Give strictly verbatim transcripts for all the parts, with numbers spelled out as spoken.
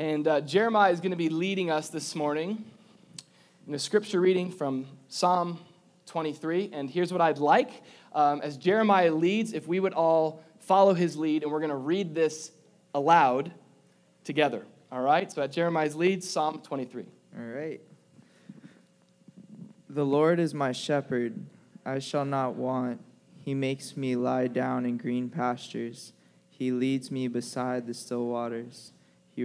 And uh, Jeremiah is going to be leading us this morning in a scripture reading from Psalm twenty-three. And here's what I'd like, um, as Jeremiah leads, if we would all follow his lead, and we're going to read this aloud together. All right? So at Jeremiah's lead, Psalm twenty-three. All right. The Lord is my shepherd, I shall not want. He makes me lie down in green pastures. He leads me beside the still waters. He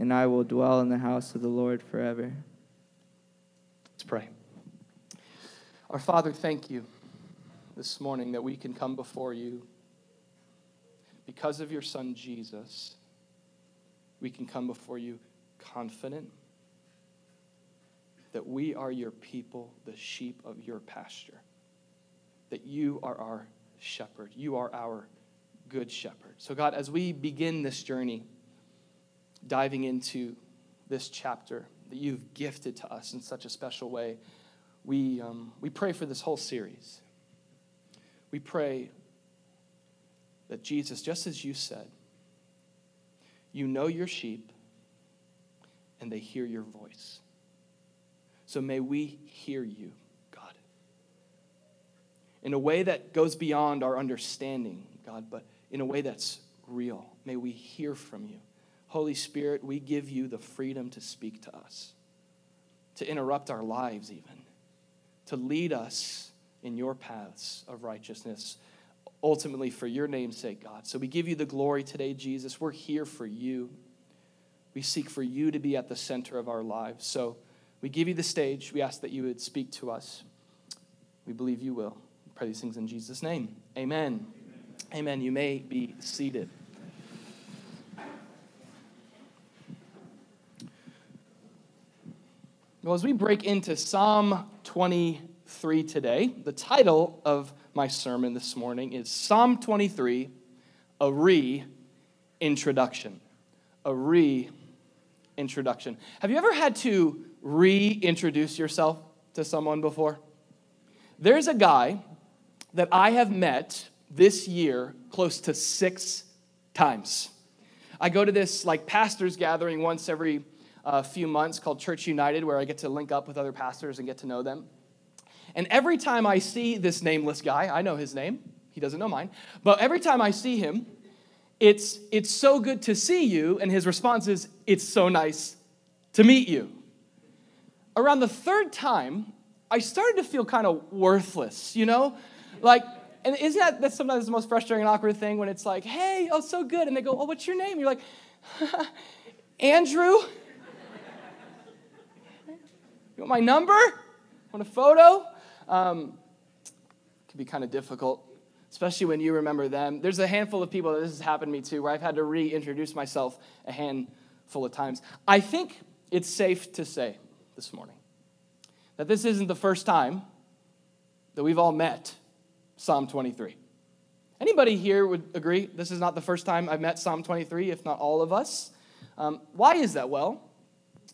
and I will dwell in the house of the Lord forever. Let's pray. Our Father, thank you this morning that we can come before you. Because of your Son, Jesus, we can come before you confident that we are your people, the sheep of your pasture, that you are our shepherd. You are our good shepherd. So God, as we begin this journey, diving into this chapter that you've gifted to us in such a special way, we um, we pray for this whole series. We pray that Jesus, just as you said, you know your sheep and they hear your voice. So may we hear you, God, in a way that goes beyond our understanding, God, but in a way that's real. May we hear from you. Holy Spirit, we give you the freedom to speak to us, to interrupt our lives even, to lead us in your paths of righteousness, ultimately for your name's sake, God. So we give you the glory today, Jesus. We're here for you. We seek for you to be at the center of our lives. So we give you the stage. We ask that you would speak to us. We believe you will. We pray these things in Jesus' name. Amen. Amen. Amen. You may be seated. Well, as we break into Psalm twenty-three today, the title of my sermon this morning is Psalm twenty-three, a re-introduction. A re-introduction. Have you ever had to reintroduce yourself to someone before? There's a guy that I have met this year close to six times. I go to this like pastors gathering once every a few months called Church United, where I get to link up with other pastors and get to know them. And every time I see this nameless guy, I know his name, he doesn't know mine, but every time I see him, it's it's so good to see you, and his response is, it's so nice to meet you. Around the third time, I started to feel kind of worthless, you know? Like, and isn't that that's sometimes the most frustrating and awkward thing when it's like, hey, oh, so good, and they go, oh, what's your name? And you're like, Andrew. You want my number? Want a photo? Um, it can be kind of difficult, especially when you remember them. There's a handful of people that this has happened to me too, where I've had to reintroduce myself a handful of times. I think it's safe to say this morning that this isn't the first time that we've all met Psalm twenty-three. Anybody here would agree this is not the first time I've met Psalm twenty-three, if not all of us? Um, why is that? Well,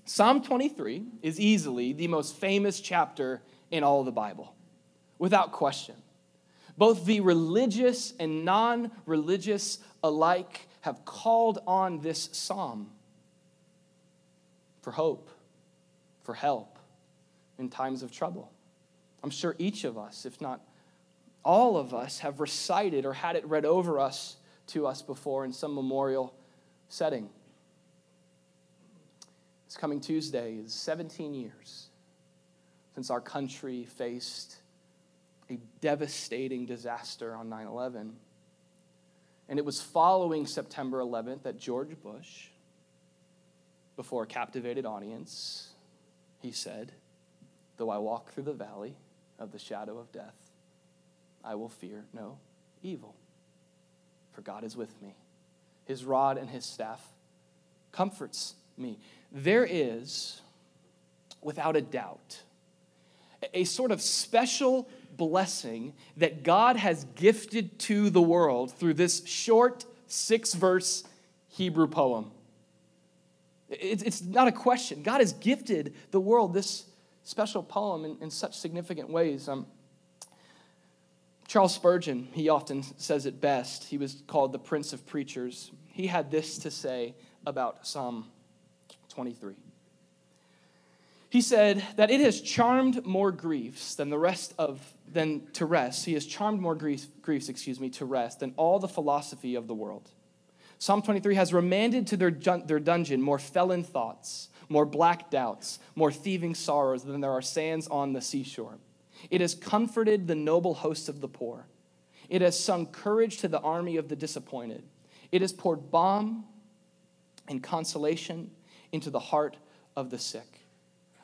Psalm twenty-three is easily the most famous chapter in all of the Bible, without question. Both the religious and non-religious alike have called on this psalm for hope, for help in times of trouble. I'm sure each of us, if not all of us, have recited or had it read over us to us before in some memorial setting. This coming Tuesday is seventeen years since our country faced a devastating disaster on nine eleven. And it was following September eleventh that George Bush, before a captivated audience, he said, though I walk through the valley of the shadow of death, I will fear no evil, for God is with me. His rod and his staff comforts me. there is, without a doubt, a sort of special blessing that God has gifted to the world through this short six-verse Hebrew poem. It's not a question. God has gifted the world this special poem in, in such significant ways. Um, Charles Spurgeon, he often says it best. He was called the Prince of Preachers. He had this to say about Psalm twenty-three. He said that it has charmed more griefs than the rest of, than to rest. He has charmed more grief, griefs, excuse me, to rest than all the philosophy of the world. Psalm twenty-three has remanded to their, dun- their dungeon more felon thoughts, more black doubts, more thieving sorrows than there are sands on the seashore. It has comforted the noble host of the poor. It has sung courage to the army of the disappointed. It has poured balm and consolation into the heart of the sick,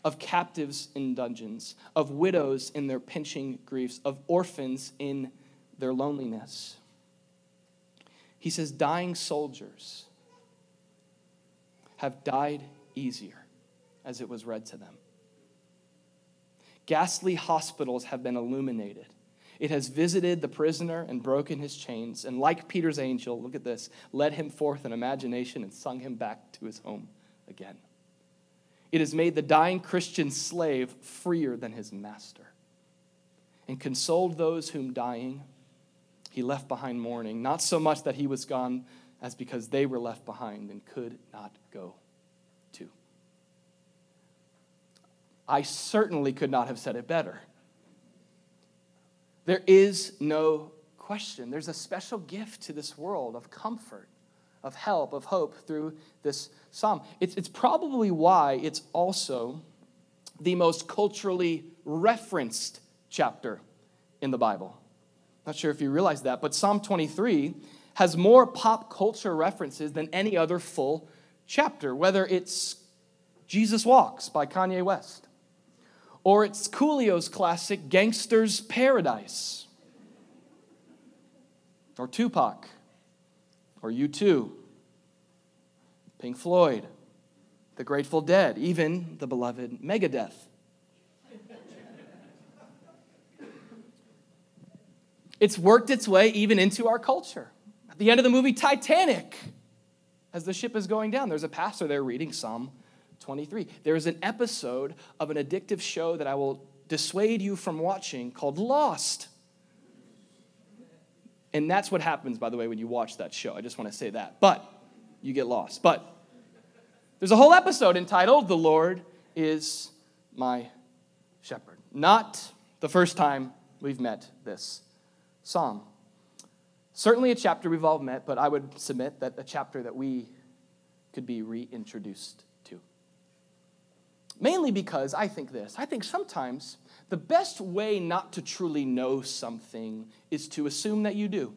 of captives in dungeons, of widows in their pinching griefs, of orphans in their loneliness. He says, dying soldiers have died easier as it was read to them. Ghastly hospitals have been illuminated. It has visited the prisoner and broken his chains, and like Peter's angel, look at this, led him forth in imagination and sung him back to his home again. It has made the dying Christian slave freer than his master and consoled those whom dying he left behind mourning, not so much that he was gone as because they were left behind and could not go too. I certainly could not have said it better. There is no question. There's a special gift to this world of comfort, of help, of hope through this psalm. It's, it's probably why it's also the most culturally referenced chapter in the Bible. Not sure if you realize that, but Psalm twenty-three has more pop culture references than any other full chapter, whether it's Jesus Walks by Kanye West, or it's Coolio's classic Gangster's Paradise, or Tupac, or U two, Pink Floyd, the Grateful Dead, even the beloved Megadeth. It's worked its way even into our culture. At the end of the movie Titanic, as the ship is going down, there's a pastor there reading Psalm twenty-three. There is an episode of an addictive show that I will dissuade you from watching called Lost. And that's what happens, by the way, when you watch that show. I just want to say that. But you get lost. But there's a whole episode entitled, The Lord is My Shepherd. Not the first time we've met this psalm. Certainly a chapter we've all met, but I would submit that a chapter that we could be reintroduced to. Mainly because I think this. I think sometimes the best way not to truly know something is to assume that you do.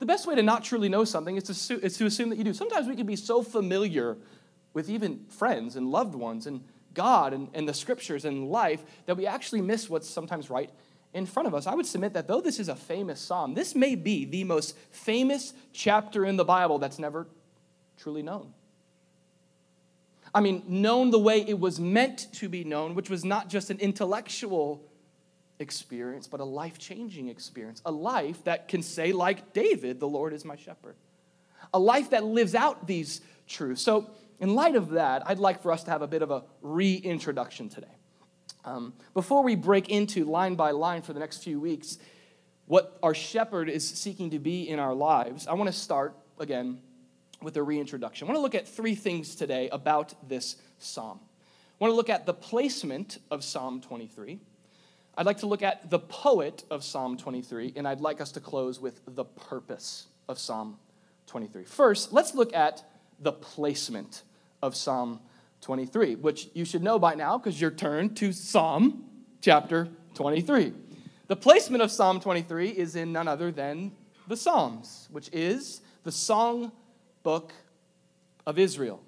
The best way to not truly know something is to, su- is to assume that you do. Sometimes we can be so familiar with even friends and loved ones and God and, and the scriptures and life that we actually miss what's sometimes right in front of us. I would submit that though this is a famous psalm, this may be the most famous chapter in the Bible that's never truly known. I mean, known the way it was meant to be known, which was not just an intellectual experience, but a life-changing experience. A life that can say, like David, the Lord is my shepherd. A life that lives out these truths. So in light of that, I'd like for us to have a bit of a reintroduction today. Um, before we break into line by line for the next few weeks, what our shepherd is seeking to be in our lives, I want to start, again, with a reintroduction. I want to look at three things today about this psalm. I want to look at the placement of Psalm twenty-three. I'd like to look at the poet of Psalm twenty-three, and I'd like us to close with the purpose of Psalm twenty-three. First, let's look at the placement of Psalm twenty-three, which you should know by now because you're turned to Psalm chapter twenty-three. The placement of Psalm twenty-three is in none other than the Psalms, which is the song book of Israel.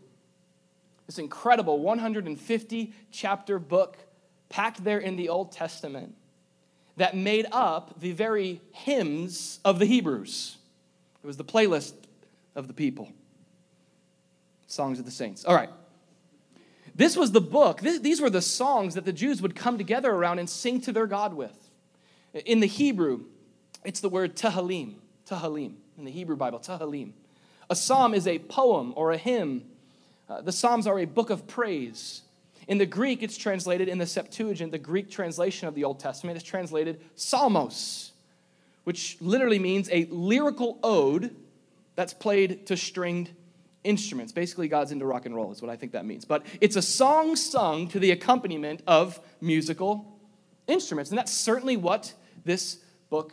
This incredible one hundred fifty chapter book packed there in the Old Testament that made up the very hymns of the Hebrews. It was the playlist of the people. Songs of the Saints. All right. This was the book. This, these were the songs that the Jews would come together around and sing to their God with. In the Hebrew, it's the word Tehillim. Tehillim. In the Hebrew Bible, Tehillim. A psalm is a poem or a hymn. Uh, the Psalms are a book of praise. In the Greek, it's translated in the Septuagint, the Greek translation of the Old Testament, it's translated psalmos, which literally means a lyrical ode that's played to stringed instruments. Basically, God's into rock and roll is what I think that means. But it's a song sung to the accompaniment of musical instruments. And that's certainly what this book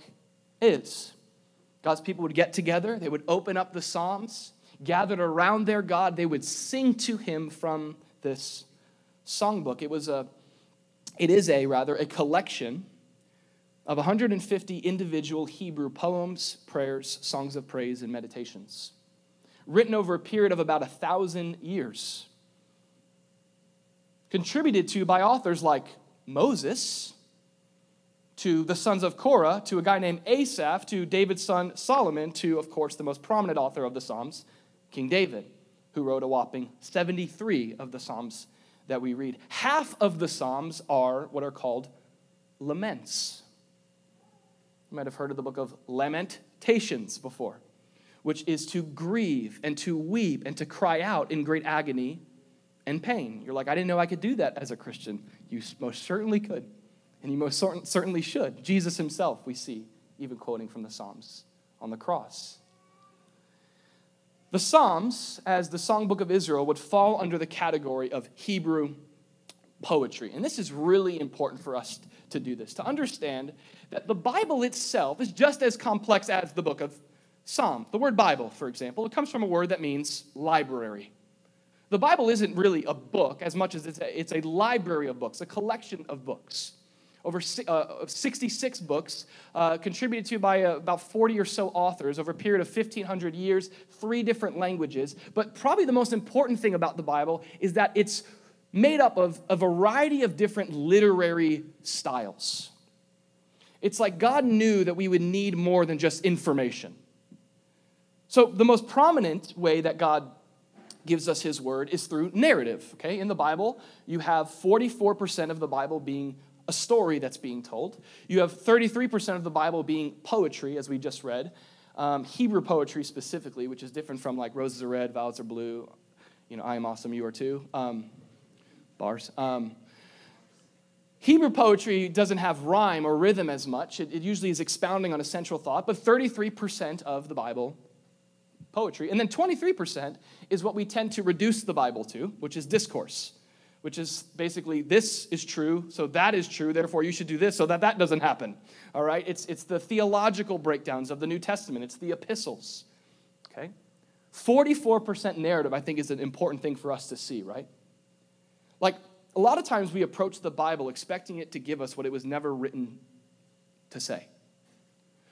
is. God's people would get together. They would open up the Psalms. Gathered around their God, they would sing to him from this songbook. It was a, it is a, rather, a collection of one hundred fifty individual Hebrew poems, prayers, songs of praise, and meditations, written over a period of about a thousand years, contributed to by authors like Moses, to the sons of Korah, to a guy named Asaph, to David's son Solomon, to, of course, the most prominent author of the Psalms, King David, who wrote a whopping seventy-three of the Psalms that we read. Half of the Psalms are what are called laments. You might have heard of the book of Lamentations before, which is to grieve and to weep and to cry out in great agony and pain. You're like, I didn't know I could do that as a Christian. You most certainly could. And you most certainly should. Jesus himself, we see, even quoting from the Psalms on the cross. The Psalms, as the Songbook of Israel, would fall under the category of Hebrew poetry. And this is really important for us to do this, to understand that the Bible itself is just as complex as the book of Psalm. The word Bible, for example, it comes from a word that means library. The Bible isn't really a book as much as it's a, it's a library of books, a collection of books. Over sixty-six books, uh, contributed to by uh, about forty or so authors over a period of fifteen hundred years, three different languages. But probably the most important thing about the Bible is that it's made up of a variety of different literary styles. It's like God knew that we would need more than just information. So the most prominent way that God gives us his word is through narrative. Okay, in the Bible, you have forty-four percent of the Bible being a story that's being told. You have thirty-three percent of the Bible being poetry, as we just read, um, Hebrew poetry specifically, which is different from like roses are red, violets are blue, you know, I am awesome, you are too, um, bars. Um, Hebrew poetry doesn't have rhyme or rhythm as much. It, it usually is expounding on a central thought, but thirty-three percent of the Bible, poetry. And then twenty-three percent is what we tend to reduce the Bible to, which is discourse, which is basically this is true, so that is true, therefore you should do this so that that doesn't happen, all right? It's, it's the theological breakdowns of the New Testament. It's the epistles, okay? forty-four percent narrative, I think, is an important thing for us to see, right? Like, a lot of times we approach the Bible expecting it to give us what it was never written to say.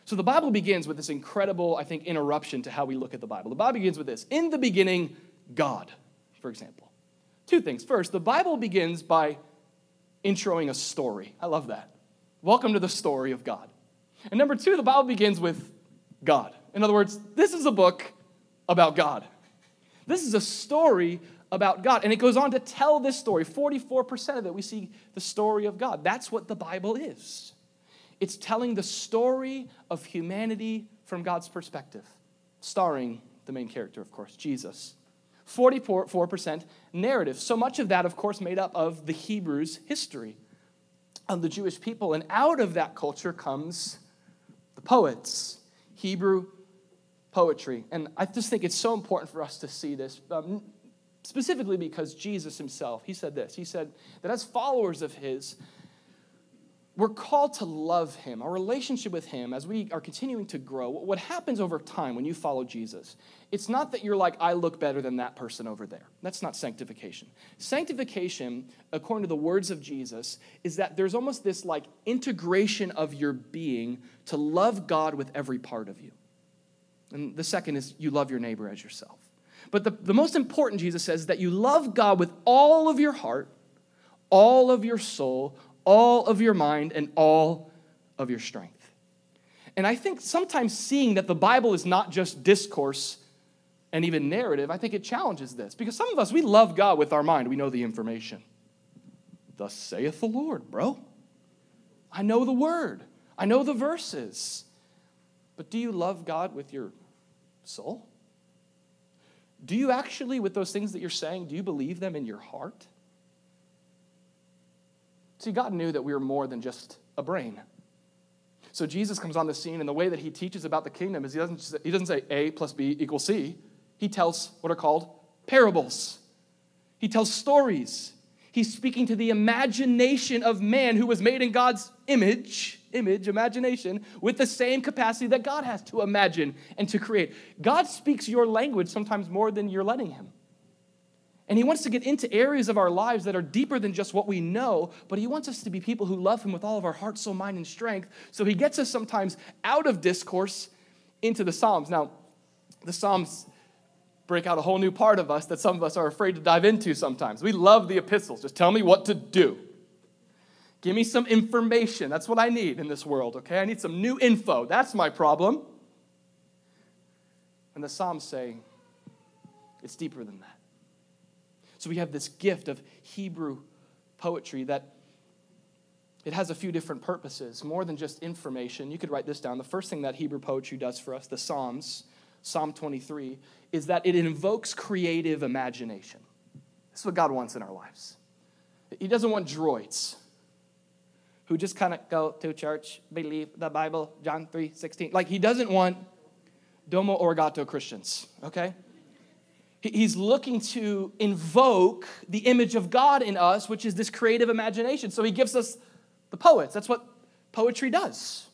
So the Bible begins with this incredible, I think, interruption to how we look at the Bible. The Bible begins with this. In the beginning, God, for example. Two things. First, the Bible begins by introing a story. I love that. Welcome to the story of God. And number two, the Bible begins with God. In other words, this is a book about God. This is a story about God. And it goes on to tell this story. forty-four percent of it, we see the story of God. That's what the Bible is. It's telling the story of humanity from God's perspective, starring the main character, of course, Jesus. forty-four percent narrative. So much of that, of course, made up of the Hebrews' history of the Jewish people. And out of that culture comes the poets, Hebrew poetry. And I just think it's so important for us to see this, um, specifically because Jesus himself, he said this. He said that as followers of his, we're called to love him. Our relationship with him, as we are continuing to grow, what happens over time when you follow Jesus, it's not that you're like, I look better than that person over there. That's not sanctification. Sanctification, according to the words of Jesus, is that there's almost this like integration of your being to love God with every part of you. And the second is you love your neighbor as yourself. But the, the most important, Jesus says, is that you love God with all of your heart, all of your soul, all of your mind, and all of your strength. And I think sometimes seeing that the Bible is not just discourse and even narrative, I think it challenges this. Because some of us, we love God with our mind. We know the information. Thus saith the Lord, bro. I know the word. I know the verses. But do you love God with your soul? Do you actually, with those things that you're saying, do you believe them in your heart? See, God knew that we were more than just a brain. So Jesus comes on the scene, and the way that he teaches about the kingdom is he doesn't say, he doesn't say A plus B equals C. He tells what are called parables. He tells stories. He's speaking to the imagination of man who was made in God's image, image, imagination, with the same capacity that God has to imagine and to create. God speaks your language sometimes more than you're letting him. And he wants to get into areas of our lives that are deeper than just what we know, but he wants us to be people who love him with all of our heart, soul, mind, and strength. So he gets us sometimes out of discourse into the Psalms. Now, the Psalms break out a whole new part of us that some of us are afraid to dive into sometimes. We love the epistles. Just tell me what to do. Give me some information. That's what I need in this world, okay? I need some new info. That's my problem. And the Psalms say it's deeper than that. So we have this gift of Hebrew poetry that it has a few different purposes, more than just information. You could write this down. The first thing that Hebrew poetry does for us, the Psalms, Psalm twenty-three, is that it invokes creative imagination. This is what God wants in our lives. He doesn't want droids who just kind of go to church, believe the Bible, John three sixteen. Like, he doesn't want Domo Arigato Christians, okay? He's looking to invoke the image of God in us, which is this creative imagination. So he gives us the poets. That's what poetry does.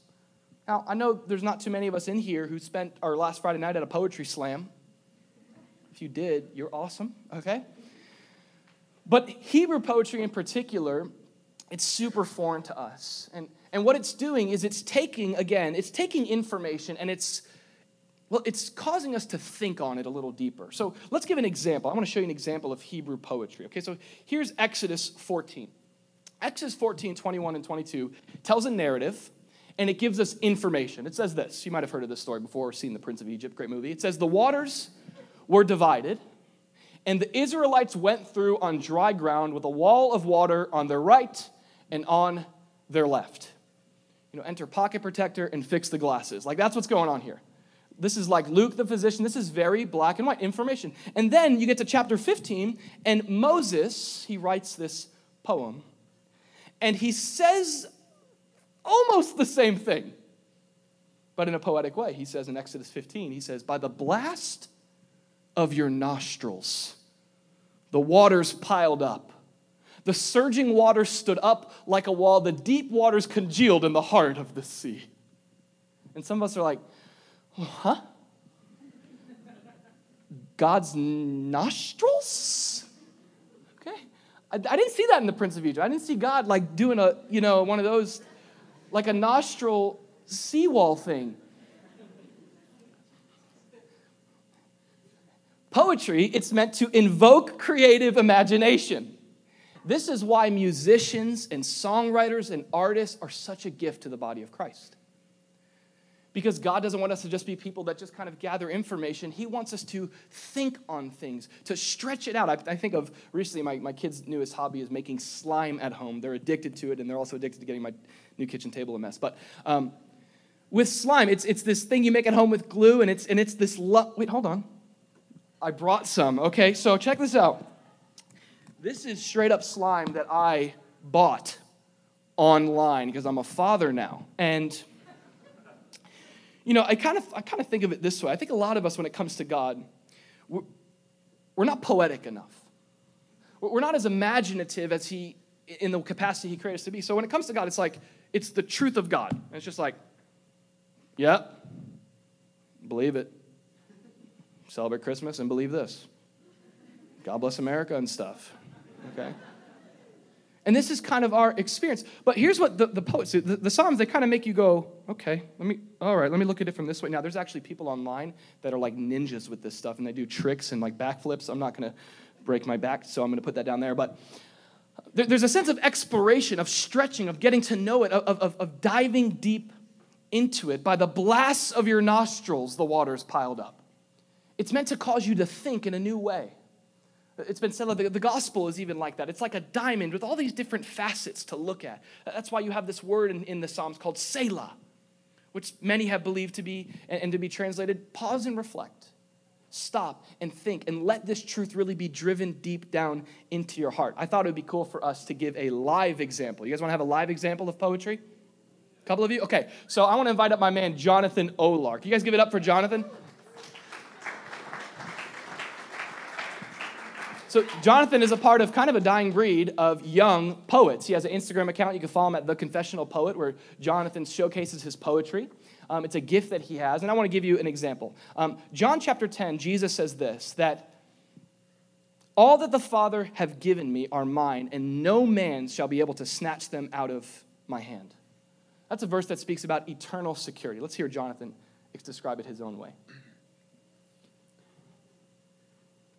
Now, I know there's not too many of us in here who spent our last Friday night at a poetry slam. If you did, you're awesome, okay? But Hebrew poetry in particular, it's super foreign to us. And, and what it's doing is it's taking, again, it's taking information and it's Well, it's causing us to think on it a little deeper. So let's give an example. I want to show you an example of Hebrew poetry. Okay, so here's Exodus fourteen. Exodus fourteen, twenty-one and twenty-two tells a narrative, and it gives us information. It says this. You might have heard of this story before or seen The Prince of Egypt. Great movie. It says, the waters were divided, and the Israelites went through on dry ground with a wall of water on their right and on their left. You know, enter pocket protector and fix the glasses. Like, that's what's going on here. This is like Luke the physician. This is very black and white information. And then you get to chapter fifteen, and Moses, he writes this poem, and he says almost the same thing, but in a poetic way. He says in Exodus fifteen, he says, by the blast of your nostrils, the waters piled up. The surging waters stood up like a wall. The deep waters congealed in the heart of the sea. And some of us are like, huh? God's nostrils? Okay. I, I didn't see that in The Prince of Egypt. I didn't see God like doing a, you know, one of those, like a nostril seawall thing. Poetry, it's meant to invoke creative imagination. This is why musicians and songwriters and artists are such a gift to the body of Christ. Because God doesn't want us to just be people that just kind of gather information. He wants us to think on things, to stretch it out. I, I think of recently my, my kid's newest hobby is making slime at home. They're addicted to it, and they're also addicted to getting my new kitchen table a mess. But um, with slime, it's it's this thing you make at home with glue, and it's and it's this... Lo- Wait, hold on. I brought some. Okay, so check this out. This is straight up slime that I bought online because I'm a father now, and... You know, I kind of I kind of think of it this way. I think a lot of us, when it comes to God, we're, we're not poetic enough. We're not as imaginative as he, in the capacity he created us to be. So when it comes to God, it's like, it's the truth of God. And it's just like, yep, yeah, believe it. Celebrate Christmas and believe this. God bless America and stuff, okay? And this is kind of our experience. But here's what the, the poets do. The, the Psalms, they kind of make you go, okay, let me, all right, let me look at it from this way. Now, there's actually people online that are like ninjas with this stuff, and they do tricks and like backflips. I'm not going to break my back, so I'm going to put that down there. But there, there's a sense of exploration, of stretching, of getting to know it, of, of, of diving deep into it. By the blasts of your nostrils, the waters piled up. It's meant to cause you to think in a new way. It's been said that the gospel is even like that. It's like a diamond with all these different facets to look at. That's why you have this word in, in the Psalms called Selah, which many have believed to be, and, and to be translated, pause and reflect. Stop and think and let this truth really be driven deep down into your heart. I thought it would be cool for us to give a live example. You guys want to have a live example of poetry? A couple of you? Okay, so I want to invite up my man, Jonathan Olark. You guys give it up for Jonathan? So Jonathan is a part of kind of a dying breed of young poets. He has an Instagram account. You can follow him at The Confessional Poet, where Jonathan showcases his poetry. Um, it's a gift that he has, and I want to give you an example. Um, John chapter ten, Jesus says this, that all that the Father have given me are mine, and no man shall be able to snatch them out of my hand. That's a verse that speaks about eternal security. Let's hear Jonathan describe it his own way.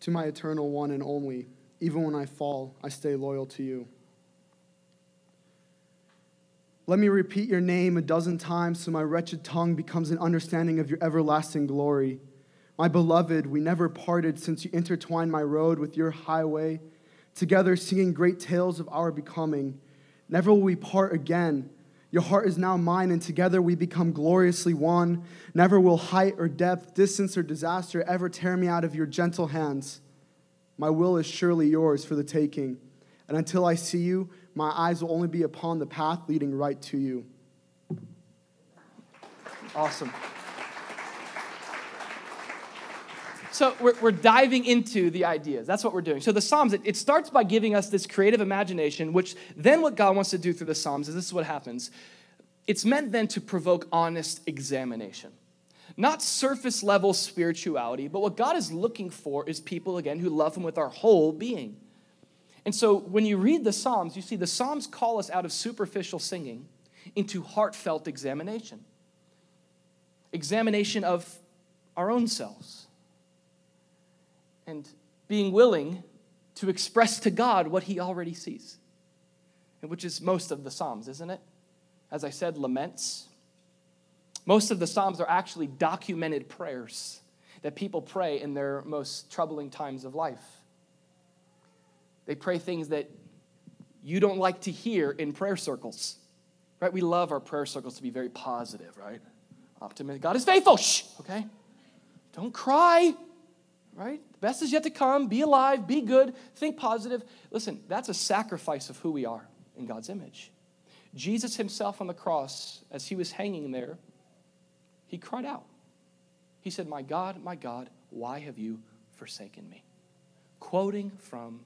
To my eternal one and only, even when I fall, I stay loyal to you. Let me repeat your name a dozen times so my wretched tongue becomes an understanding of your everlasting glory. My beloved, we never parted since you intertwined my road with your highway, together singing great tales of our becoming. Never will we part again. Your heart is now mine, and together we become gloriously one. Never will height or depth, distance or disaster ever tear me out of your gentle hands. My will is surely yours for the taking, and until I see you, my eyes will only be upon the path leading right to you. Awesome. So we're, we're diving into the ideas. That's what we're doing. So the Psalms, it, it starts by giving us this creative imagination, which then what God wants to do through the Psalms is this is what happens. It's meant then to provoke honest examination. Not surface level spirituality, but what God is looking for is people, again, who love him with our whole being. And so when you read the Psalms, you see the Psalms call us out of superficial singing into heartfelt examination. Examination of our own selves. And being willing to express to God what he already sees. And which is most of the Psalms, isn't it? As I said, laments. Most of the Psalms are actually documented prayers that people pray in their most troubling times of life. They pray things that you don't like to hear in prayer circles, right? We love our prayer circles to be very positive, right? Optimistic. God is faithful. Shh. Okay. Don't cry, right? The best is yet to come. Be alive. Be good. Think positive. Listen, that's a sacrifice of who we are in God's image. Jesus himself on the cross, as he was hanging there, he cried out. He said, "My God, my God, why have you forsaken me?" Quoting from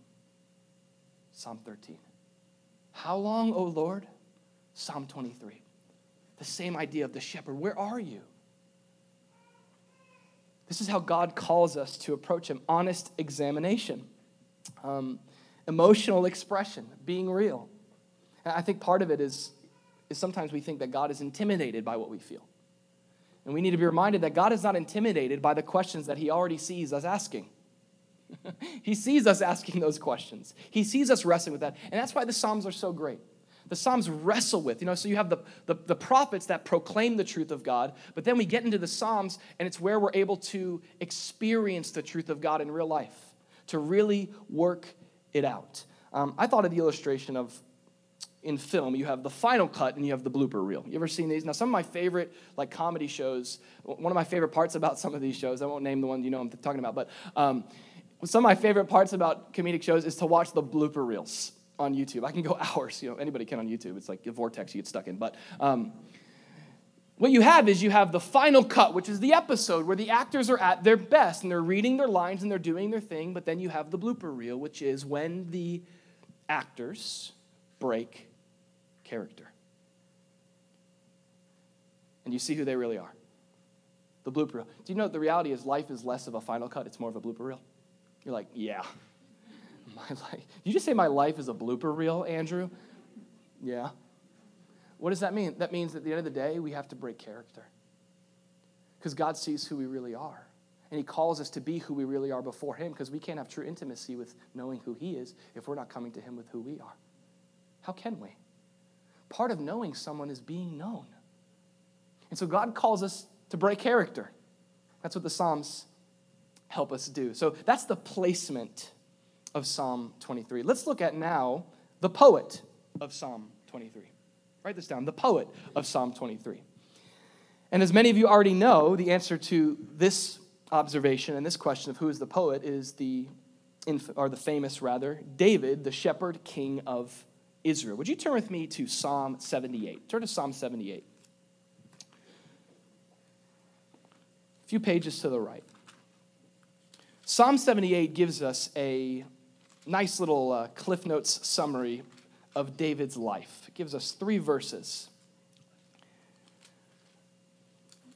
Psalm thirteen. How long, O Lord? Psalm twenty-three. The same idea of the shepherd. Where are you? This is how God calls us to approach him. Honest examination. Um, emotional expression. Being real. And I think part of it is, is sometimes we think that God is intimidated by what we feel. And we need to be reminded that God is not intimidated by the questions that he already sees us asking. He sees us asking those questions. He sees us wrestling with that. And that's why the Psalms are so great. The Psalms wrestle with, you know, so you have the, the, the prophets that proclaim the truth of God, but then we get into the Psalms, and it's where we're able to experience the truth of God in real life, to really work it out. Um, I thought of the illustration of, in film, you have the final cut and you have the blooper reel. You ever seen these? Now, some of my favorite, like, comedy shows, one of my favorite parts about some of these shows, I won't name the one you know I'm talking about, but... Um, Some of my favorite parts about comedic shows is to watch the blooper reels on YouTube. I can go hours, you know, anybody can on YouTube. It's like a vortex you get stuck in. But um, what you have is you have the final cut, which is the episode where the actors are at their best, and they're reading their lines, and they're doing their thing, but then you have the blooper reel, which is when the actors break character. And you see who they really are. The blooper reel. Do you know the reality is life is less of a final cut, it's more of a blooper reel? You're like, yeah, my life. You just say my life is a blooper reel, Andrew? Yeah. What does that mean? That means at the end of the day, we have to break character. Because God sees who we really are. And he calls us to be who we really are before him, because we can't have true intimacy with knowing who he is if we're not coming to him with who we are. How can we? Part of knowing someone is being known. And so God calls us to break character. That's what the Psalms help us do. So that's the placement of Psalm twenty-three. Let's look at now the poet of Psalm twenty-three. Write this down, the poet of Psalm twenty-three. And as many of you already know, the answer to this observation and this question of who is the poet is the, or the famous rather, David, the shepherd king of Israel. Would you turn with me to Psalm seventy-eight? Turn to Psalm seventy-eight. A few pages to the right. Psalm seventy-eight gives us a nice little uh, Cliff Notes summary of David's life. It gives us three verses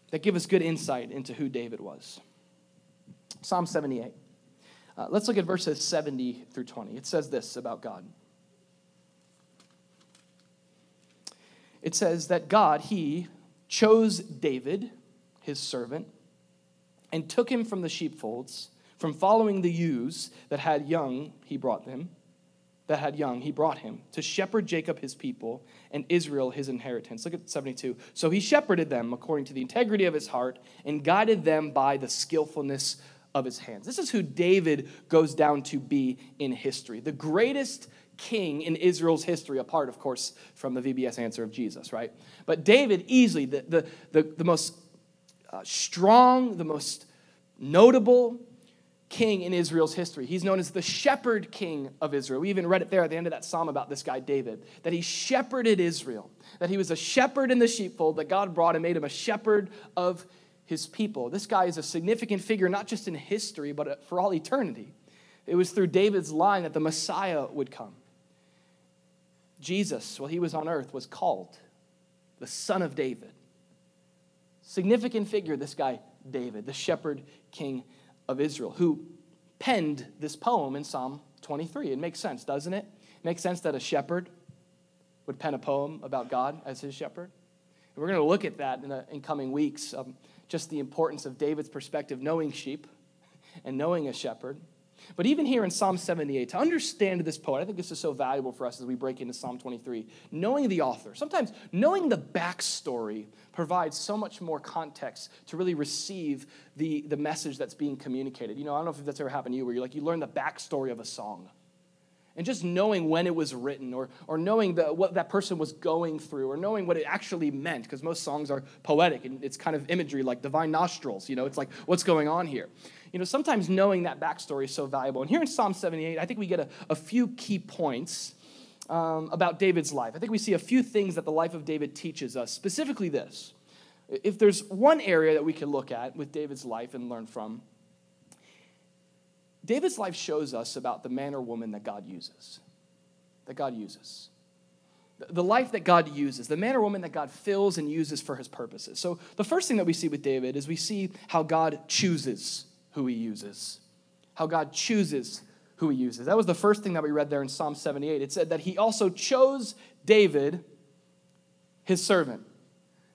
that give us good insight into who David was. Psalm seventy-eight. Uh, let's look at verses seventy through twenty. It says this about God. It says that God, he chose David, his servant, and took him from the sheepfolds, from following the ewes that had young, he brought them, that had young, he brought him, to shepherd Jacob his people and Israel his inheritance. Look at seventy-two. So he shepherded them according to the integrity of his heart and guided them by the skillfulness of his hands. This is who David goes down to be in history. The greatest king in Israel's history, apart, of course, from the V B S answer of Jesus, right? But David, easily the, the, the, the most uh, strong, the most notable king in Israel's history. He's known as the shepherd king of Israel. We even read it there at the end of that psalm about this guy, David, that he shepherded Israel, that he was a shepherd in the sheepfold, that God brought and made him a shepherd of his people. This guy is a significant figure, not just in history, but for all eternity. It was through David's line that the Messiah would come. Jesus, while he was on earth, was called the Son of David. Significant figure, this guy, David, the shepherd king of Israel, who penned this poem in Psalm twenty-three. It makes sense, doesn't it? It makes sense that a shepherd would pen a poem about God as his shepherd. And we're going to look at that in the in coming weeks, um, just the importance of David's perspective, knowing sheep and knowing a shepherd. But even here in Psalm seventy-eight, to understand this poet, I think this is so valuable for us as we break into Psalm twenty-three, knowing the author. Sometimes knowing the backstory provides so much more context to really receive the, the message that's being communicated. You know, I don't know if that's ever happened to you, where you're like, you learn the backstory of a song. And just knowing when it was written, or or knowing the, what that person was going through, or knowing what it actually meant, because most songs are poetic, and it's kind of imagery like divine nostrils, you know, it's like, what's going on here? You know, sometimes knowing that backstory is so valuable. And here in Psalm seventy-eight, I think we get a, a few key points um, about David's life. I think we see a few things that the life of David teaches us, specifically this. If there's one area that we can look at with David's life and learn from, David's life shows us about the man or woman that God uses, that God uses. The life that God uses, the man or woman that God fills and uses for his purposes. So the first thing that we see with David is we see how God chooses who he uses, how God chooses who he uses. That was the first thing that we read there in Psalm seventy-eight. It said that he also chose David, his servant.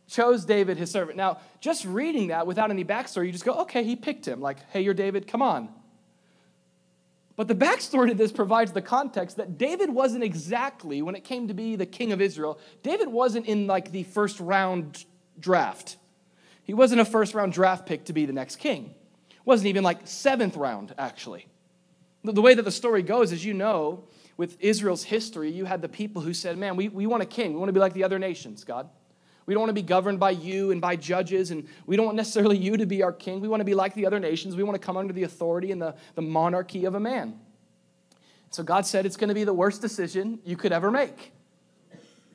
Chose David, his servant. Now, just reading that without any backstory, you just go, okay, he picked him. Like, hey, you're David, come on. But the backstory to this provides the context that David wasn't exactly, when it came to be the king of Israel, David wasn't in like the first round draft. He wasn't a first round draft pick to be the next king. Wasn't even like seventh round, actually. The way that the story goes, as you know, with Israel's history, you had the people who said, man, we, we want a king. We want to be like the other nations, God. We don't want to be governed by you and by judges, and we don't want necessarily you to be our king. We want to be like the other nations. We want to come under the authority and the, the monarchy of a man. So God said it's going to be the worst decision you could ever make.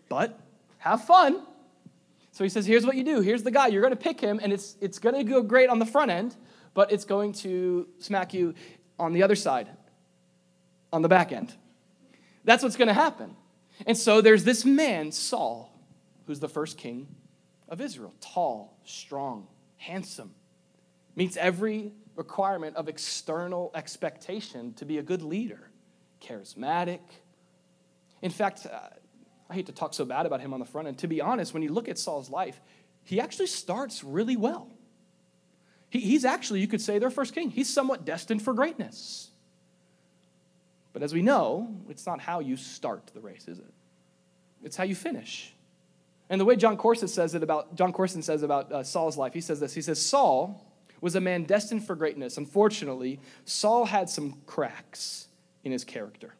But have fun. So he says, here's what you do. Here's the guy. You're going to pick him, and it's, it's going to go great on the front end, but it's going to smack you on the other side, on the back end. That's what's going to happen. And so there's this man, Saul, who's the first king of Israel. Tall, strong, handsome. Meets every requirement of external expectation to be a good leader. Charismatic. In fact, I hate to talk so bad about him on the front end. To be honest, when you look at Saul's life, he actually starts really well. He, he's actually, you could say, their first king. He's somewhat destined for greatness. But as we know, it's not how you start the race, is it? It's how you finish. And the way John Corson says it about John Corson says about uh, Saul's life, he says this. He says, Saul was a man destined for greatness. Unfortunately, Saul had some cracks in his character.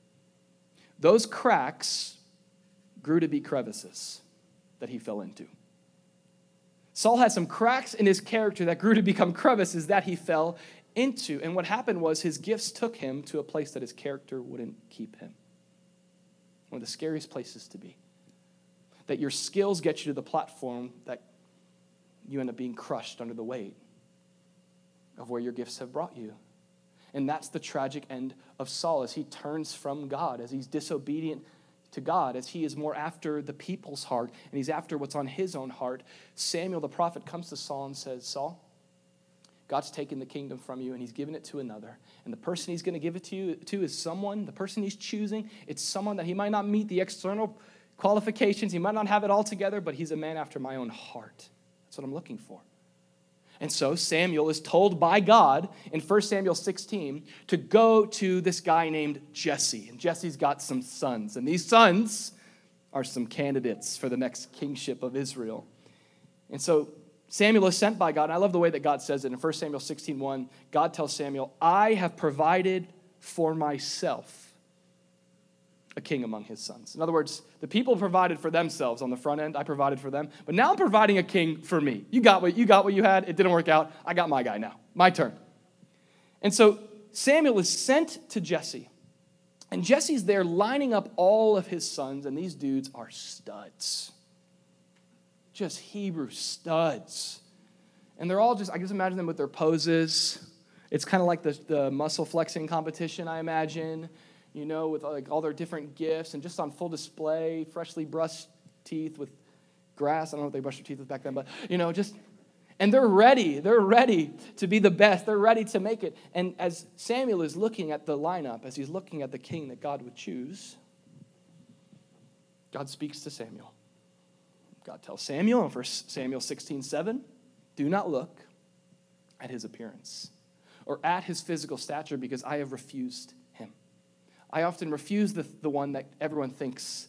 Those cracks grew to be crevices that he fell into. Saul had some cracks in his character that grew to become crevices that he fell into. And what happened was his gifts took him to a place that his character wouldn't keep him. One of the scariest places to be. That your skills get you to the platform that you end up being crushed under the weight of where your gifts have brought you. And that's the tragic end of Saul as he turns from God, as he's disobedient to God, as he is more after the people's heart, and he's after what's on his own heart. Samuel the prophet comes to Saul and says, Saul, God's taken the kingdom from you, and he's given it to another. And the person he's going to give it to you to is someone, the person he's choosing, it's someone that he might not meet the external qualifications, he might not have it all together, but he's a man after my own heart. That's what I'm looking for. And so Samuel is told by God in First Samuel sixteen to go to this guy named Jesse. And Jesse's got some sons. And these sons are some candidates for the next kingship of Israel. And so Samuel is sent by God. And I love the way that God says it. In First Samuel sixteen one, God tells Samuel, I have provided for myself a king among his sons. In other words, the people provided for themselves on the front end. I provided for them, but now I'm providing a king for me. You got what you got what you had. It didn't work out. I got my guy now. My turn. And so Samuel is sent to Jesse, and Jesse's there lining up all of his sons, and these dudes are studs. Just Hebrew studs. And they're all just, I just imagine them with their poses. It's kind of like the, the muscle flexing competition, I imagine. You know, with like all their different gifts and just on full display, freshly brushed teeth with grass. I don't know if they brushed their teeth with back then, but, you know, just, and they're ready. They're ready to be the best. They're ready to make it. And as Samuel is looking at the lineup, as he's looking at the king that God would choose, God speaks to Samuel. God tells Samuel in First Samuel sixteen seven, do not look at his appearance or at his physical stature, because I have refused. I often refuse the, the one that everyone thinks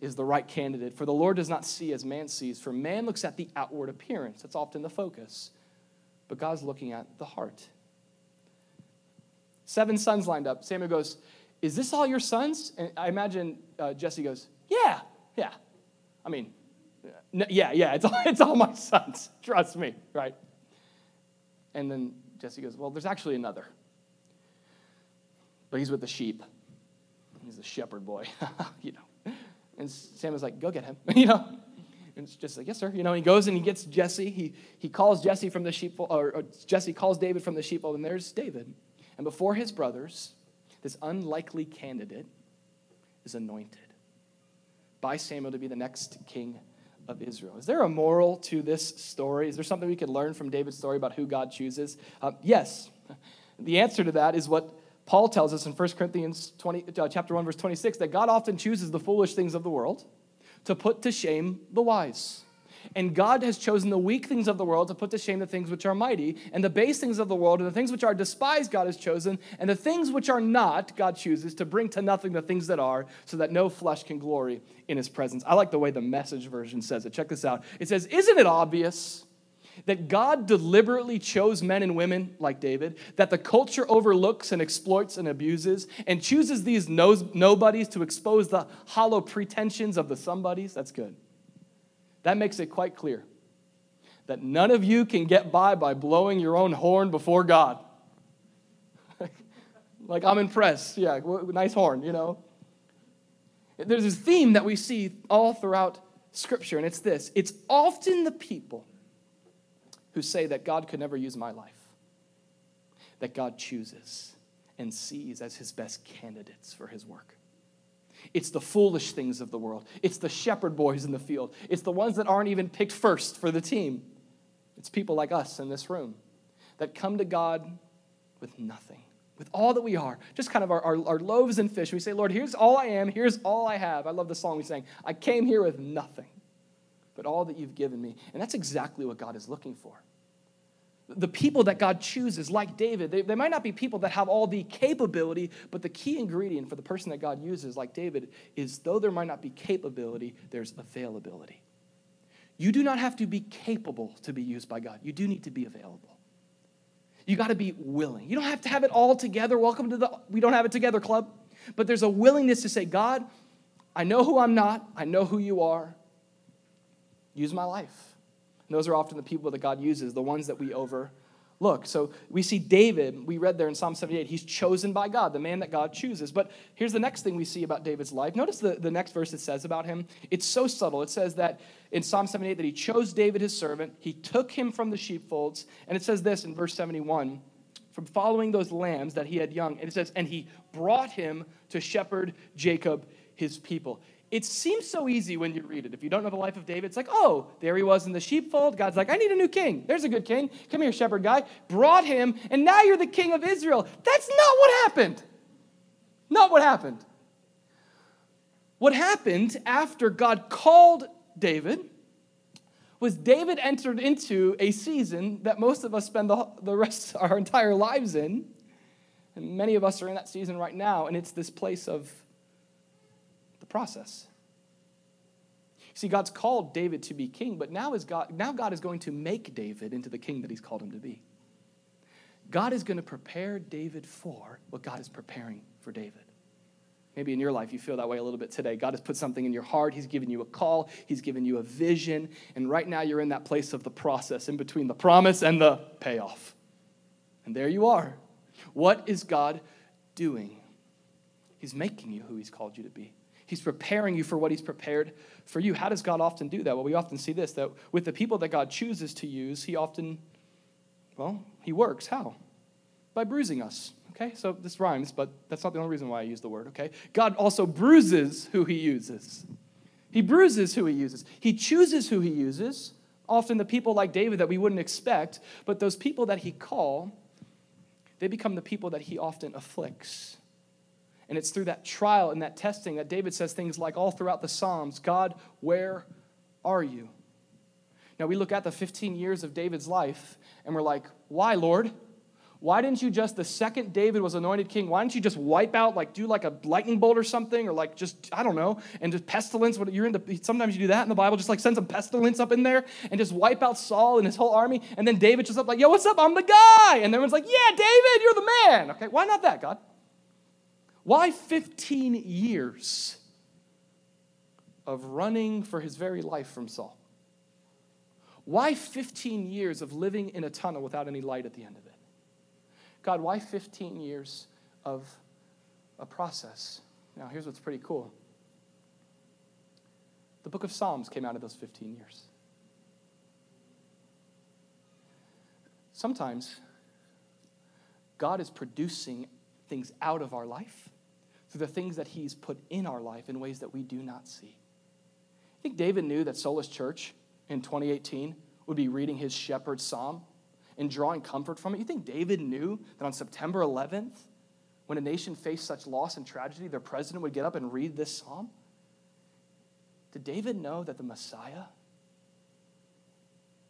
is the right candidate. For the Lord does not see as man sees. For man looks at the outward appearance. That's often the focus. But God's looking at the heart. Seven sons lined up. Samuel goes, is this all your sons? And I imagine uh, Jesse goes, yeah, yeah. I mean, no, yeah, yeah, it's all, it's all my sons. Trust me, right? And then Jesse goes, well, there's actually another. But he's with the sheep. He's the shepherd boy, you know. And Samuel's like, go get him, you know. And it's just like, yes, sir. You know, he goes and he gets Jesse. He he calls Jesse from the sheepfold, or, or Jesse calls David from the sheepfold, and there's David. And before his brothers, this unlikely candidate is anointed by Samuel to be the next king of Israel. Is there a moral to this story? Is there something we could learn from David's story about who God chooses? Uh, yes. The answer to that is what Paul tells us in First Corinthians chapter one, verse twenty-six, that God often chooses the foolish things of the world to put to shame the wise. And God has chosen the weak things of the world to put to shame the things which are mighty, and the base things of the world and the things which are despised God has chosen, and the things which are not God chooses to bring to nothing the things that are, so that no flesh can glory in his presence. I like the way the Message version says it. Check this out. It says, isn't it obvious that God deliberately chose men and women like David, that the culture overlooks and exploits and abuses, and chooses these nobodies to expose the hollow pretensions of the somebodies? That's good. That makes it quite clear that none of you can get by by blowing your own horn before God. Like, I'm impressed. Yeah, nice horn, you know. There's this theme that we see all throughout Scripture, and it's this. It's often the people who say that God could never use my life, that God chooses and sees as his best candidates for his work. It's the foolish things of the world. It's the shepherd boys in the field. It's the ones that aren't even picked first for the team. It's people like us in this room that come to God with nothing, with all that we are, just kind of our, our, our loaves and fish. We say, Lord, here's all I am. Here's all I have. I love the song we sang. I came here with nothing, but all that you've given me. And that's exactly what God is looking for. The people that God chooses, like David, they, they might not be people that have all the capability, but the key ingredient for the person that God uses, like David, is though there might not be capability, there's availability. You do not have to be capable to be used by God. You do need to be available. You got to be willing. You don't have to have it all together. Welcome to the We Don't Have It Together Club. But there's a willingness to say, God, I know who I'm not. I know who you are. Use my life. And those are often the people that God uses, the ones that we overlook. So we see David, we read there in Psalm seventy-eight, he's chosen by God, the man that God chooses. But here's the next thing we see about David's life. Notice the, the next verse it says about him. It's so subtle. It says that in Psalm seventy-eight that he chose David, his servant. He took him from the sheepfolds. And it says this in verse seventy-one, from following those lambs that he had young. And it says, and he brought him to shepherd Jacob, his people. It seems so easy when you read it. If you don't know the life of David, it's like, oh, there he was in the sheepfold. God's like, I need a new king. There's a good king. Come here, shepherd guy. Brought him, and now you're the king of Israel. That's not what happened. Not what happened. What happened after God called David was David entered into a season that most of us spend the, the rest of our entire lives in, and many of us are in that season right now, and it's this place of process. See, God's called David to be king, but now is God, now God is going to make David into the king that he's called him to be. God is going to prepare David for what God is preparing for David. Maybe in your life you feel that way a little bit today. God has put something in your heart. He's given you a call. He's given you a vision. And right now you're in that place of the process in between the promise and the payoff. And there you are. What is God doing? He's making you who he's called you to be. He's preparing you for what he's prepared for you. How does God often do that? Well, we often see this, that with the people that God chooses to use, he often, well, he works. How? By bruising us, okay? So this rhymes, but that's not the only reason why I use the word, okay? God also bruises who he uses. He bruises who he uses. He chooses who he uses, often the people like David that we wouldn't expect, but those people that he call, they become the people that he often afflicts. And it's through that trial and that testing that David says things like all throughout the Psalms, God, where are you? Now, we look at the fifteen years of David's life, and we're like, why, Lord? Why didn't you just, the second David was anointed king, why didn't you just wipe out, like do like a lightning bolt or something, or like just, I don't know, and just pestilence, you're into, sometimes you do that in the Bible, just like send some pestilence up in there, and just wipe out Saul and his whole army, and then David just up like, yo, what's up, I'm the guy, and everyone's like, yeah, David, you're the man. Okay, why not that, God? Why fifteen years of running for his very life from Saul? Why fifteen years of living in a tunnel without any light at the end of it? God, why fifteen years of a process? Now, here's what's pretty cool. The book of Psalms came out of those fifteen years. Sometimes God is producing things out of our life through the things that he's put in our life in ways that we do not see. I think David knew that Solus Church in twenty eighteen would be reading his shepherd psalm and drawing comfort from it. You think David knew that on September eleventh, when a nation faced such loss and tragedy, their president would get up and read this psalm? Did David know that the Messiah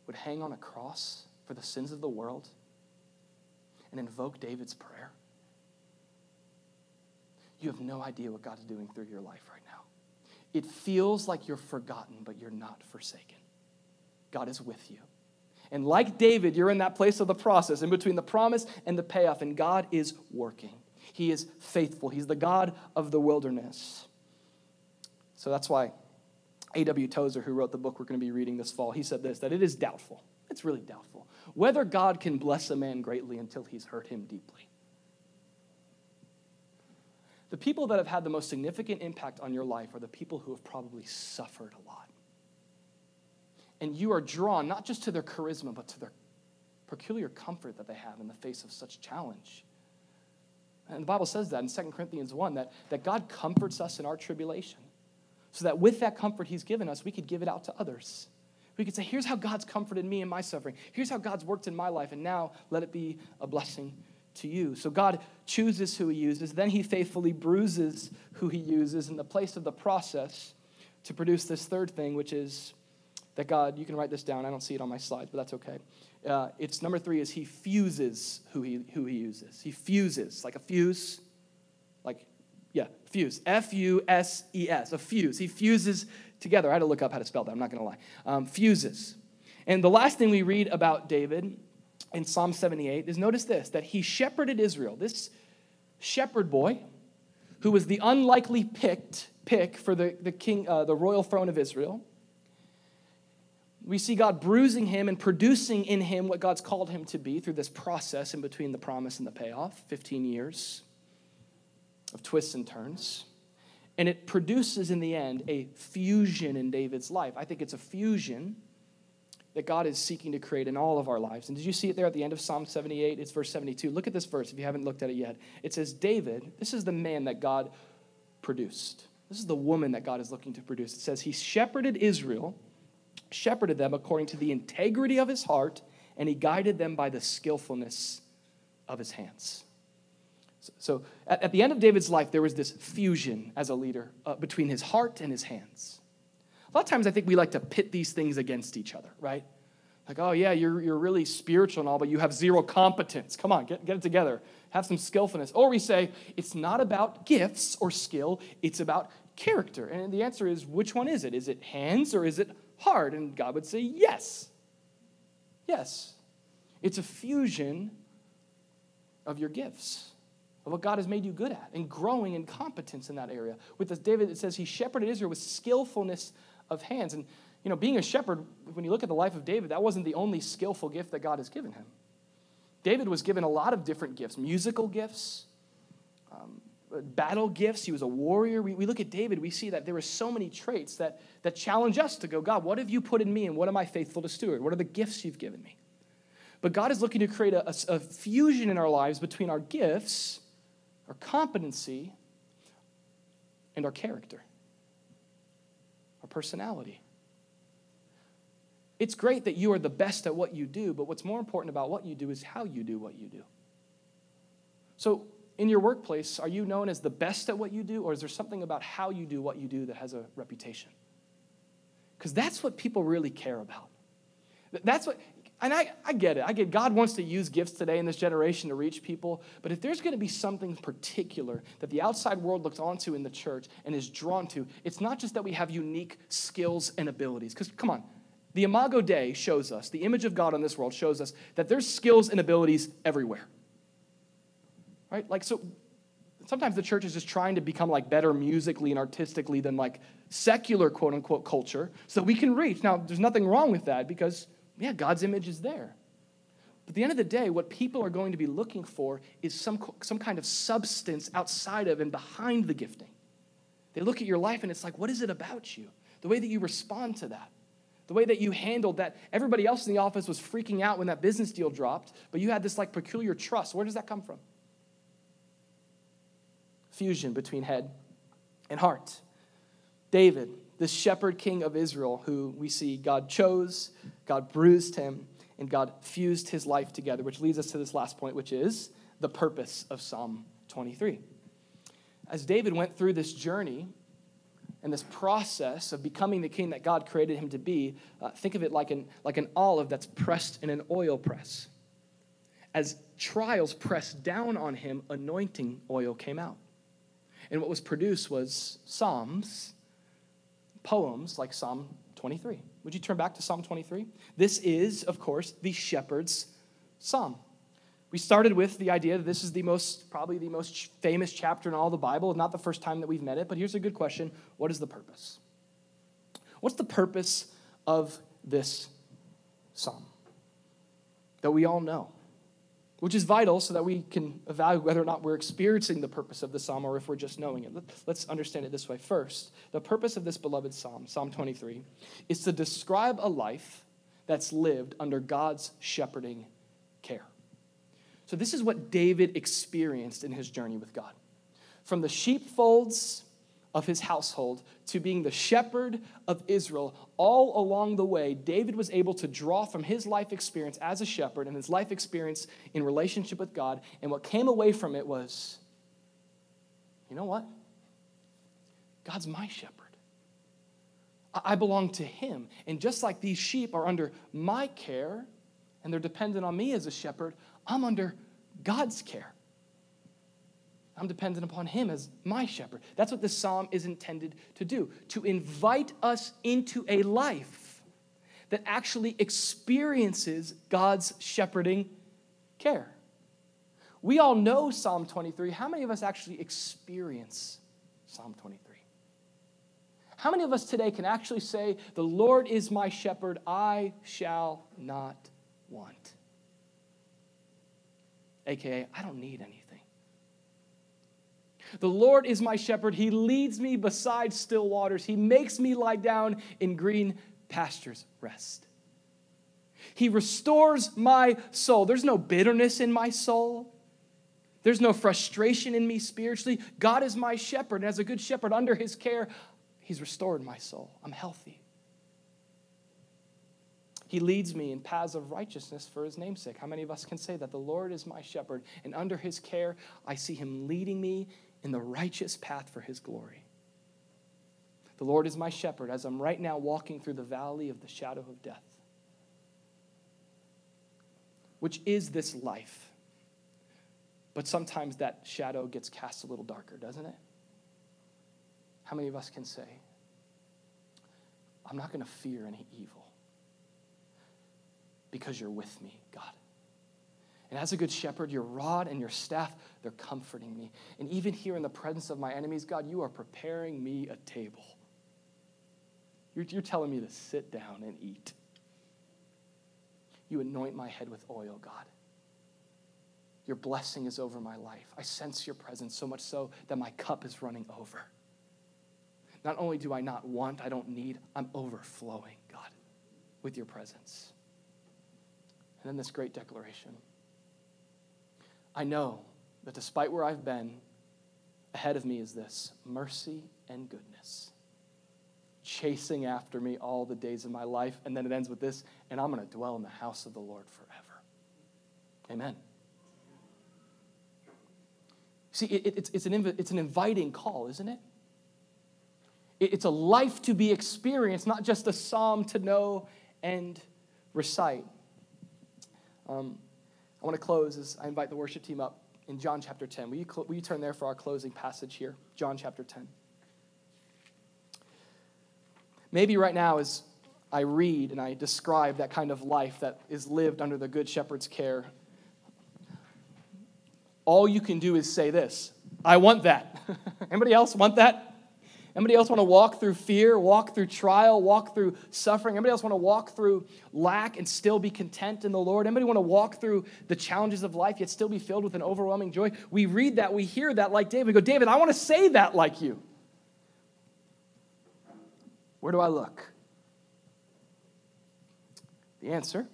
would hang on a cross for the sins of the world and invoke David's prayer? You have no idea what God is doing through your life right now. It feels like you're forgotten, but you're not forsaken. God is with you. And like David, you're in that place of the process, in between the promise and the payoff, and God is working. He is faithful. He's the God of the wilderness. So that's why A W Tozer, who wrote the book we're going to be reading this fall, he said this, that it is doubtful, it's really doubtful, whether God can bless a man greatly until he's hurt him deeply. The people that have had the most significant impact on your life are the people who have probably suffered a lot. And you are drawn not just to their charisma, but to their peculiar comfort that they have in the face of such challenge. And the Bible says that in Second Corinthians one, that, that God comforts us in our tribulation, so that with that comfort he's given us, we could give it out to others. We could say, here's how God's comforted me in my suffering. Here's how God's worked in my life, and now let it be a blessing to you. So God chooses who he uses, then he faithfully bruises who he uses in the place of the process to produce this third thing, which is that God, you can write this down, I don't see it on my slides, but that's okay. Uh, it's number three is he fuses who he who he uses. He fuses, like a fuse, like, yeah, fuse, F U S E S, a fuse. He fuses together. I had to look up how to spell that, I'm not going to lie. Um, fuses. And the last thing we read about David in Psalm seventy-eight is, notice this, that he shepherded Israel. This shepherd boy, who was the unlikely picked pick for the, the king, uh, the royal throne of Israel, we see God bruising him and producing in him what God's called him to be through this process in between the promise and the payoff, fifteen years of twists and turns. And it produces in the end a fusion in David's life. I think it's a fusion that God is seeking to create in all of our lives. And did you see it there at the end of Psalm seventy-eight? It's verse seventy-two. Look at this verse if you haven't looked at it yet. It says, David, this is the man that God produced. This is the woman that God is looking to produce. It says, he shepherded Israel, shepherded them according to the integrity of his heart, and he guided them by the skillfulness of his hands. So, so at, at the end of David's life, there was this fusion as a leader uh, between his heart and his hands. A lot of times I think we like to pit these things against each other, right? Like, oh yeah, you're you're really spiritual and all, but you have zero competence. Come on, get, get it together. Have some skillfulness. Or we say, it's not about gifts or skill, it's about character. And the answer is, which one is it? Is it hands or is it heart? And God would say, yes. Yes. It's a fusion of your gifts, of what God has made you good at, and growing in competence in that area. With this David, it says he shepherded Israel with skillfulness of hands. And, you know, being a shepherd, when you look at the life of David, that wasn't the only skillful gift that God has given him. David was given a lot of different gifts, musical gifts, um, battle gifts. He was a warrior. We, we look at David, we see that there were so many traits that, that challenge us to go, God, what have you put in me and what am I faithful to steward? What are the gifts you've given me? But God is looking to create a, a, a fusion in our lives between our gifts, our competency, and our character, our personality. It's great that you are the best at what you do, but what's more important about what you do is how you do what you do. So in your workplace, are you known as the best at what you do, or is there something about how you do what you do that has a reputation? Because that's what people really care about. That's what, and I, I get it. I get God wants to use gifts today in this generation to reach people, but if there's going to be something particular that the outside world looks onto in the church and is drawn to, it's not just that we have unique skills and abilities, because come on, the Imago Dei shows us, the image of God in this world shows us that there's skills and abilities everywhere, right? Like, so sometimes the church is just trying to become like better musically and artistically than like secular quote unquote culture so we can reach. Now, there's nothing wrong with that because, yeah, God's image is there. But at the end of the day, what people are going to be looking for is some, some kind of substance outside of and behind the gifting. They look at your life and it's like, what is it about you? The way that you respond to that. The way that you handled that, everybody else in the office was freaking out when that business deal dropped, but you had this like peculiar trust. Where does that come from? Fusion between head and heart. David, this shepherd king of Israel, who we see God chose, God bruised him, and God fused his life together, which leads us to this last point, which is the purpose of Psalm twenty-three. As David went through this journey, and this process of becoming the king that God created him to be, uh, think of it like an, like an olive that's pressed in an oil press. As trials pressed down on him, anointing oil came out. And what was produced was psalms, poems like Psalm twenty-three. Would you turn back to Psalm twenty-three? This is, of course, the shepherd's psalm. We started with the idea that this is the most, probably the most famous chapter in all the Bible. Not the first time that we've met it, but here's a good question. What is the purpose? What's the purpose of this psalm that we all know, which is vital so that we can evaluate whether or not we're experiencing the purpose of the psalm or if we're just knowing it. Let's understand it this way first. The purpose of this beloved psalm, Psalm twenty-three, is to describe a life that's lived under God's shepherding care. So this is what David experienced in his journey with God. From the sheepfolds of his household to being the shepherd of Israel, all along the way, David was able to draw from his life experience as a shepherd and his life experience in relationship with God. And what came away from it was, you know what? God's my shepherd. I belong to him. And just like these sheep are under my care and they're dependent on me as a shepherd, I'm under God's care. I'm dependent upon him as my shepherd. That's what this psalm is intended to do, to invite us into a life that actually experiences God's shepherding care. We all know Psalm twenty-three. How many of us actually experience Psalm twenty-three? How many of us today can actually say, the Lord is my shepherd, I shall not want? A K A, I don't need anything. The Lord is my shepherd. He leads me beside still waters. He makes me lie down in green pastures. Rest. He restores my soul. There's no bitterness in my soul. There's no frustration in me spiritually. God is my shepherd, and as a good shepherd under his care, he's restored my soul. I'm healthy. He leads me in paths of righteousness for his namesake. How many of us can say that? The Lord is my shepherd, and under his care, I see him leading me in the righteous path for his glory. The Lord is my shepherd as I'm right now walking through the valley of the shadow of death. Which is this life. But sometimes that shadow gets cast a little darker, doesn't it? How many of us can say, I'm not going to fear any evil because you're with me, God. And as a good shepherd, your rod and your staff, they're comforting me. And even here in the presence of my enemies, God, you are preparing me a table. You're, you're telling me to sit down and eat. You anoint my head with oil, God. Your blessing is over my life. I sense your presence so much so that my cup is running over. Not only do I not want, I don't need, I'm overflowing, God, with your presence. And then this great declaration. I know that despite where I've been, ahead of me is this, mercy and goodness, chasing after me all the days of my life. And then it ends with this, and I'm going to dwell in the house of the Lord forever. Amen. See, it, it's, it's, an inv- it's an inviting call, isn't it? It's a life to be experienced, not just a psalm to know and recite. Um, I want to close as I invite the worship team up in John chapter ten. Will you, cl- will you turn there for our closing passage here? John chapter ten. Maybe right now as I read and I describe that kind of life that is lived under the Good Shepherd's care, all you can do is say this, I want that. Anybody else want that? Anybody else want to walk through fear, walk through trial, walk through suffering? Anybody else want to walk through lack and still be content in the Lord? Anybody want to walk through the challenges of life yet still be filled with an overwhelming joy? We read that, we hear that like David. We go, David, I want to say that like you. Where do I look? The answer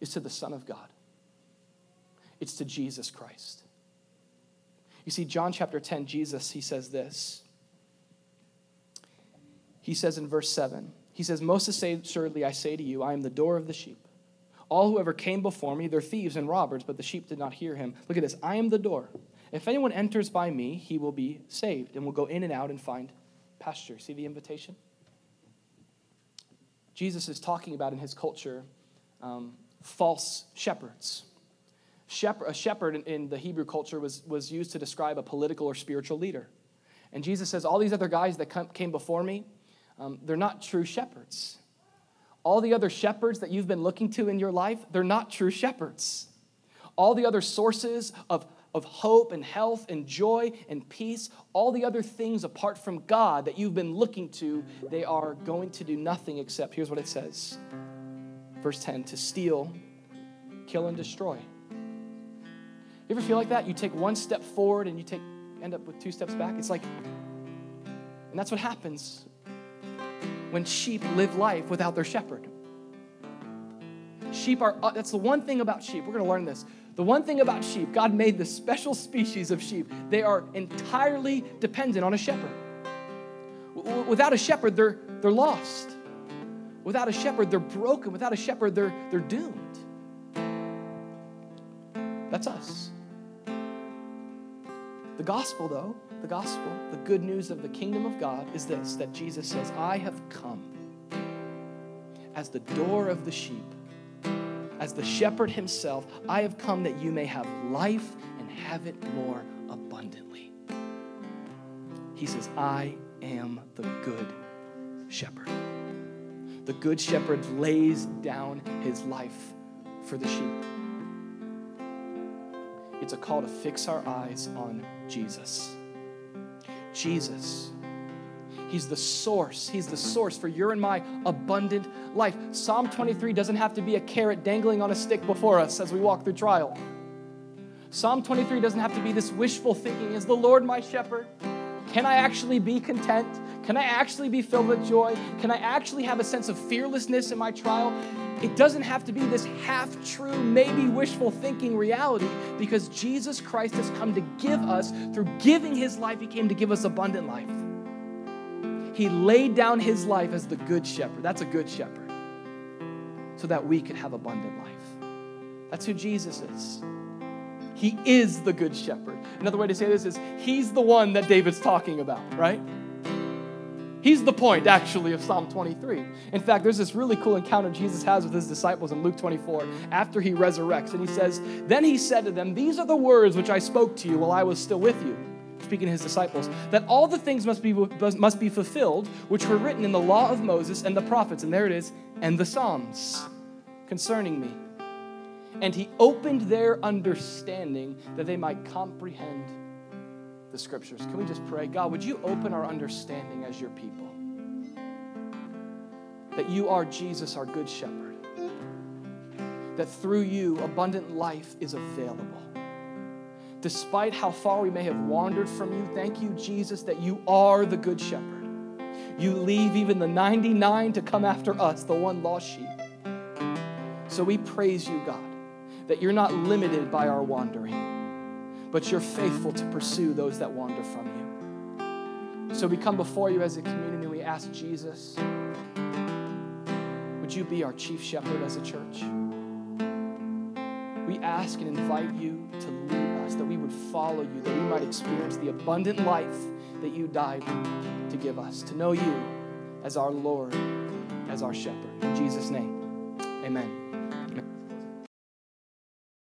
is to the Son of God. It's to Jesus Christ. You see, John chapter ten, Jesus, he says this. He says in verse seven, he says, most assuredly I say to you, I am the door of the sheep. All who ever came before me, they're thieves and robbers, but the sheep did not hear him. Look at this, I am the door. If anyone enters by me, he will be saved and will go in and out and find pasture. See the invitation? Jesus is talking about in his culture um, false shepherds. Shepherd, a shepherd in, in the Hebrew culture was, was used to describe a political or spiritual leader. And Jesus says, all these other guys that come, came before me, um, they're not true shepherds. All the other shepherds that you've been looking to in your life, they're not true shepherds. All the other sources of, of hope and health and joy and peace, all the other things apart from God that you've been looking to, they are going to do nothing except, here's what it says, verse ten, to steal, kill, and destroy. You ever feel like that? You take one step forward and you take end up with two steps back? It's like, and that's what happens when sheep live life without their shepherd. Sheep are, that's the one thing about sheep. We're going to learn this. The one thing about sheep, God made this special species of sheep. They are entirely dependent on a shepherd. W- without a shepherd, they're they're lost. Without a shepherd, they're broken. Without a shepherd, they're they're doomed. That's us. The gospel, though, the gospel, the good news of the kingdom of God is this, that Jesus says, I have come as the door of the sheep, as the shepherd himself. I have come that you may have life and have it more abundantly. He says, I am the good shepherd. The good shepherd lays down his life for the sheep. It's a call to fix our eyes on Jesus. Jesus. He's the source. He's the source for your and my abundant life. Psalm twenty-three doesn't have to be a carrot dangling on a stick before us as we walk through trial. Psalm twenty-three doesn't have to be this wishful thinking, is the Lord my shepherd? Can I actually be content? Can I actually be filled with joy? Can I actually have a sense of fearlessness in my trial? It doesn't have to be this half-true, maybe wishful thinking reality, because Jesus Christ has come to give us, through giving his life, he came to give us abundant life. He laid down his life as the good shepherd. That's a good shepherd. So that we could have abundant life. That's who Jesus is. He is the good shepherd. Another way to say this is he's the one that David's talking about, right? He's the point, actually, of Psalm twenty-three. In fact, there's this really cool encounter Jesus has with his disciples in Luke twenty-four after he resurrects. And he says, then he said to them, these are the words which I spoke to you while I was still with you. Speaking to his disciples, that all the things must be must be fulfilled which were written in the law of Moses and the prophets, and there it is, and the Psalms concerning me. And he opened their understanding that they might comprehend the scriptures. Can we just pray? God, would you open our understanding as your people? That you are Jesus, our good shepherd. That through you, abundant life is available. Despite how far we may have wandered from you, thank you, Jesus, that you are the good shepherd. You leave even the ninety-nine to come after us, the one lost sheep. So we praise you, God, that you're not limited by our wandering, but you're faithful to pursue those that wander from you. So we come before you as a community and we ask Jesus, would you be our chief shepherd as a church? We ask and invite you to lead, that we would follow you, that we might experience the abundant life that you died to give us, to know you as our Lord, as our shepherd. In Jesus' name, amen.